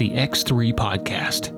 the X3 podcast.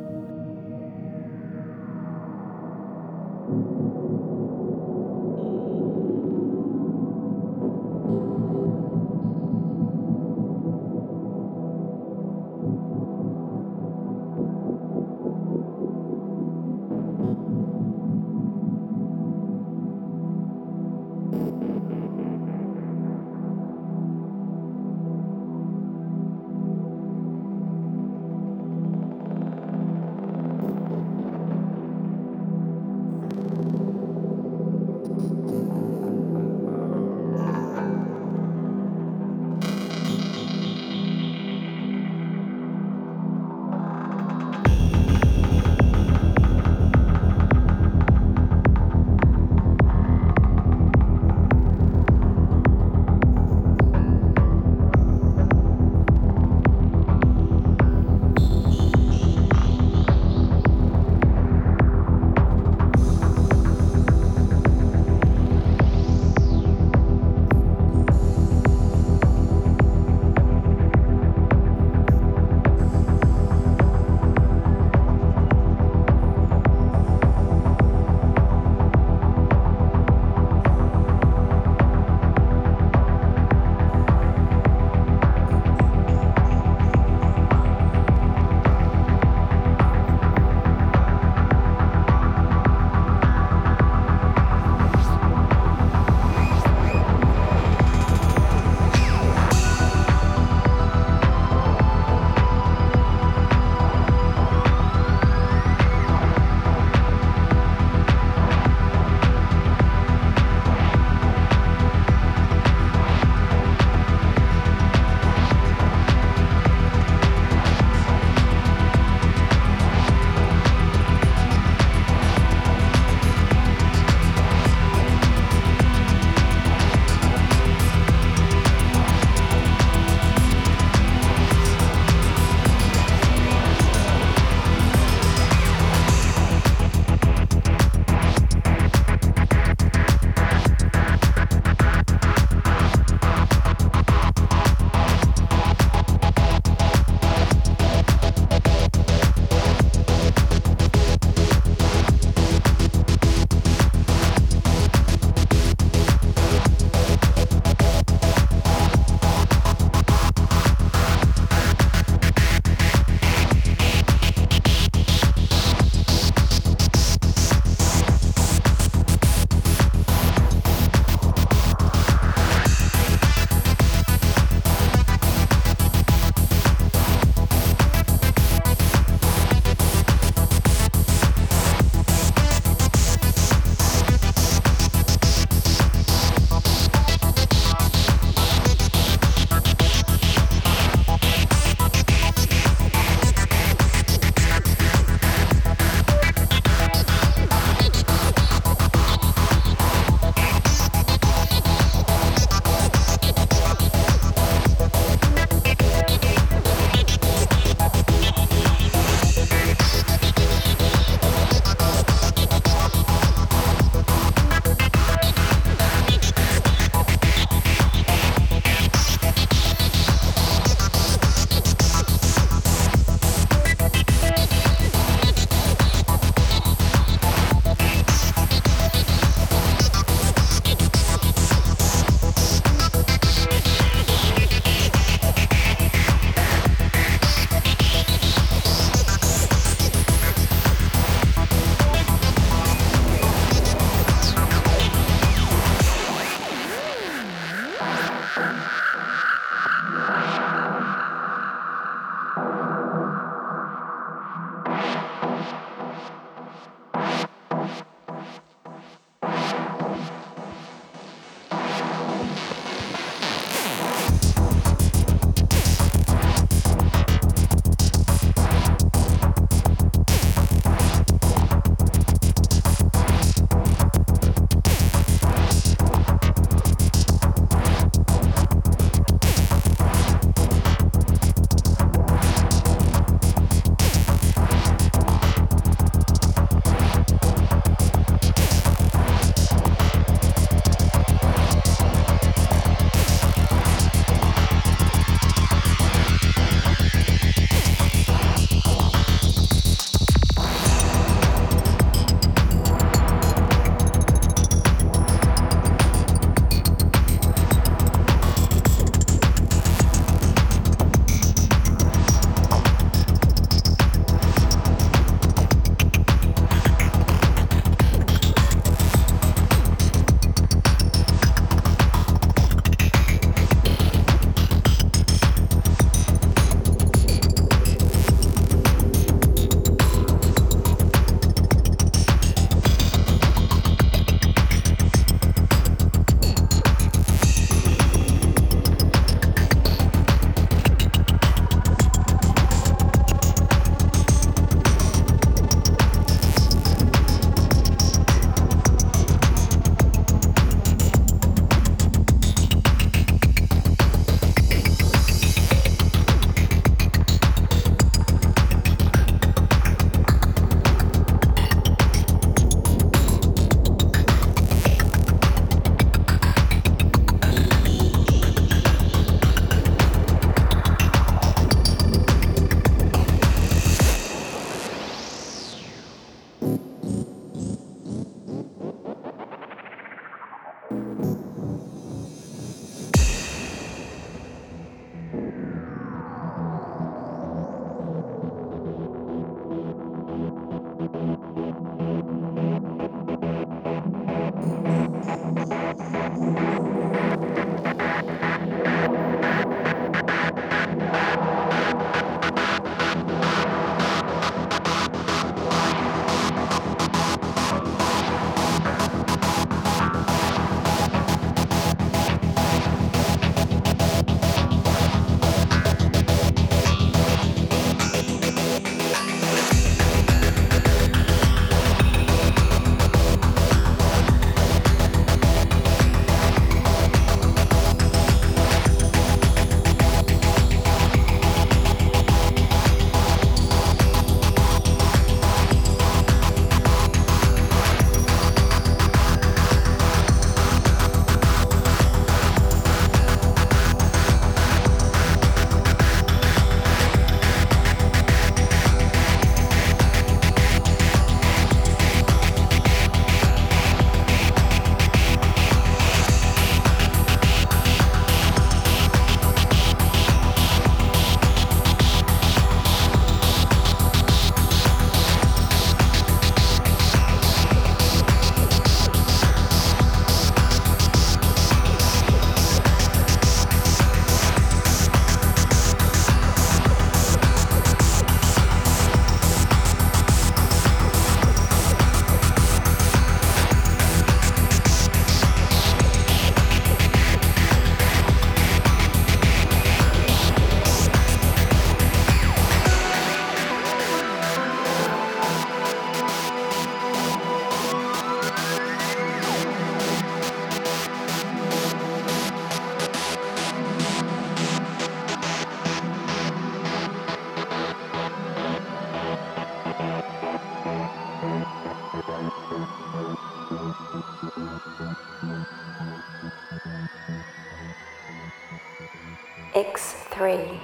X3.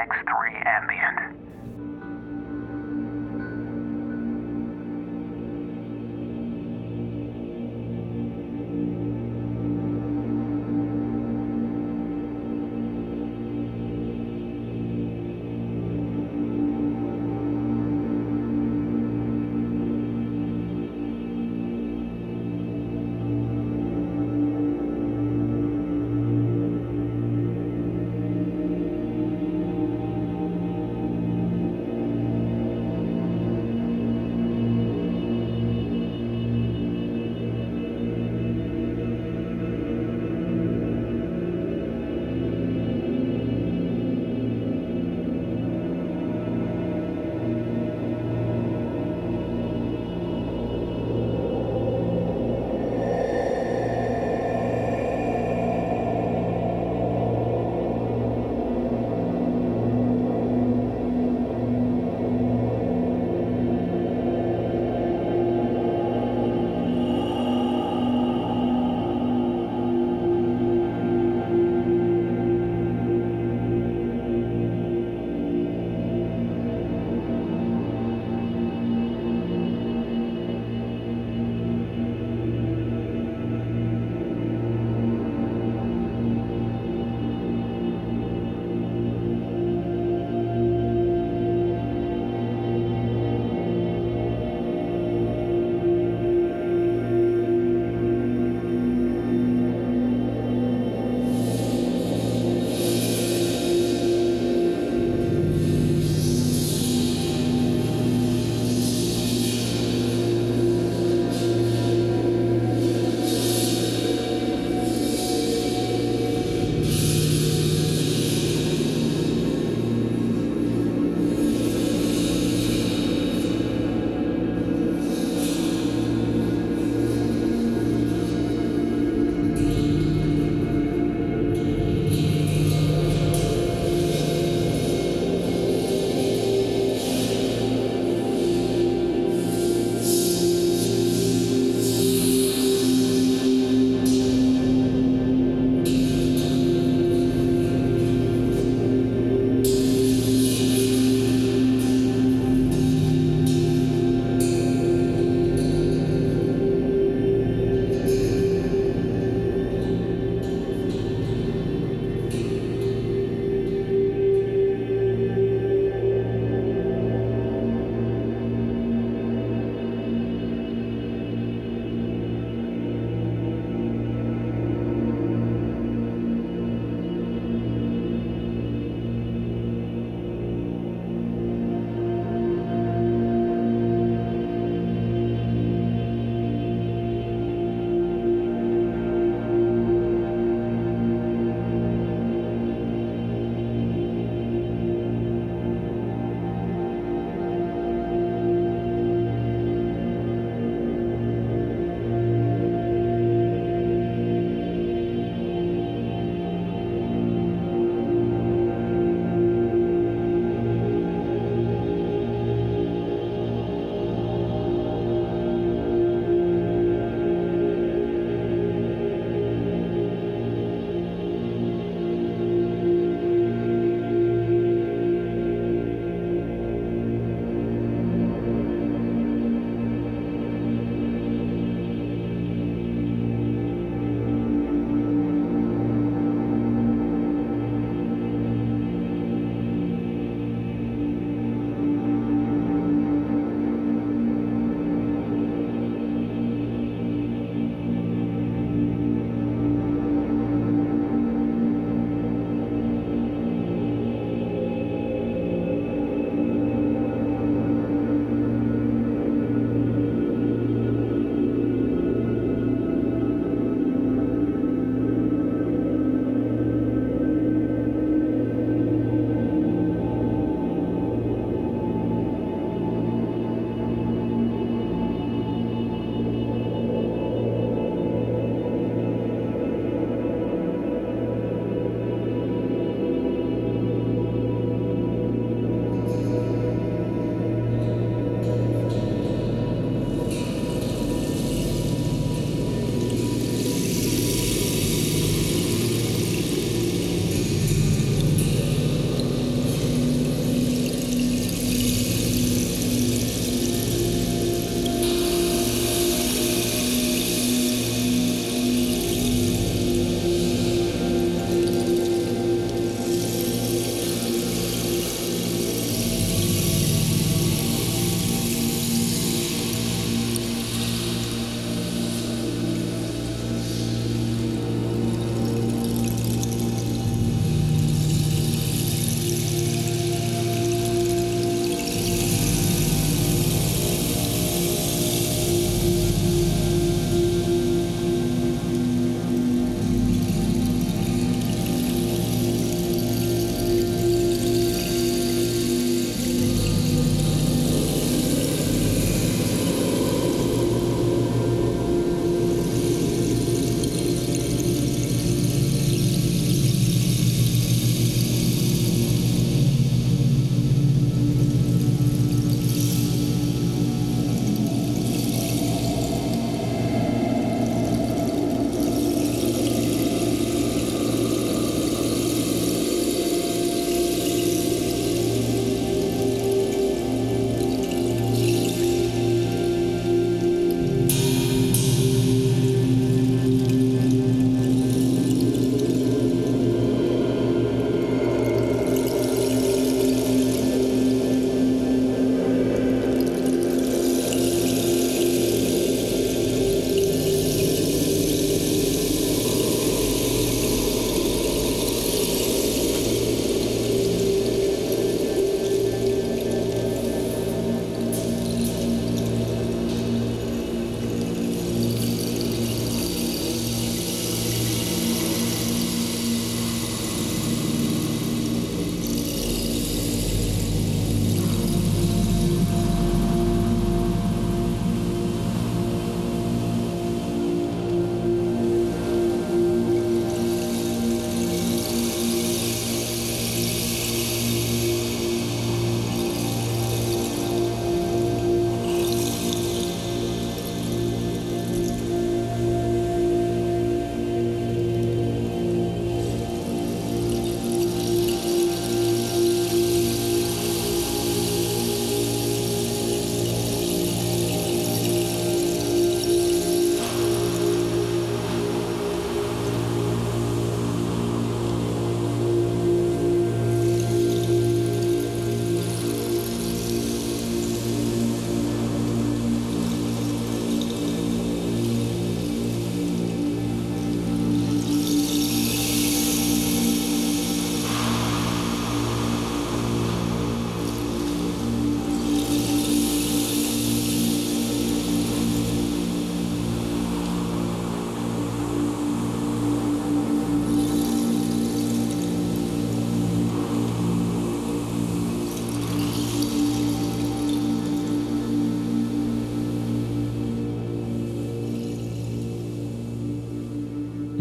X3 Ambient.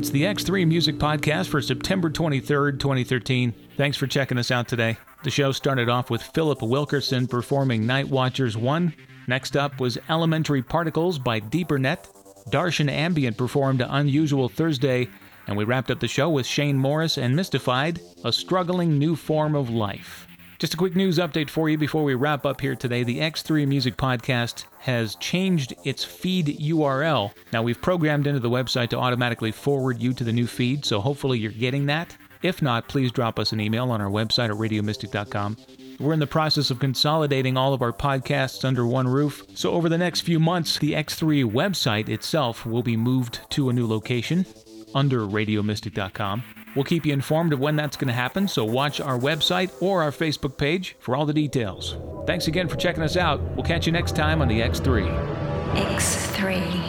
That's the X3 Music Podcast for September 23rd, 2013. Thanks for checking us out today. The show started off with Philip Wilkerson performing Night Watchers 1. Next up was Elementary Particles by DeeperNet. Darshan Ambient performed Unusual Thursday. And we wrapped up the show with Shane Morris and Mystified, A Struggling New Form of Life. Just a quick news update for you before we wrap up here today. The X3 Music Podcast has changed its feed URL. Now, we've programmed into the website to automatically forward you to the new feed, so hopefully you're getting that. If not, please drop us an email on our website at radiomystic.com. We're in the process of consolidating all of our podcasts under one roof. So over the next few months, the X3 website itself will be moved to a new location under radiomystic.com. We'll keep you informed of when that's going to happen, so watch our website or our Facebook page for all the details. Thanks again for checking us out. We'll catch you next time on the X3.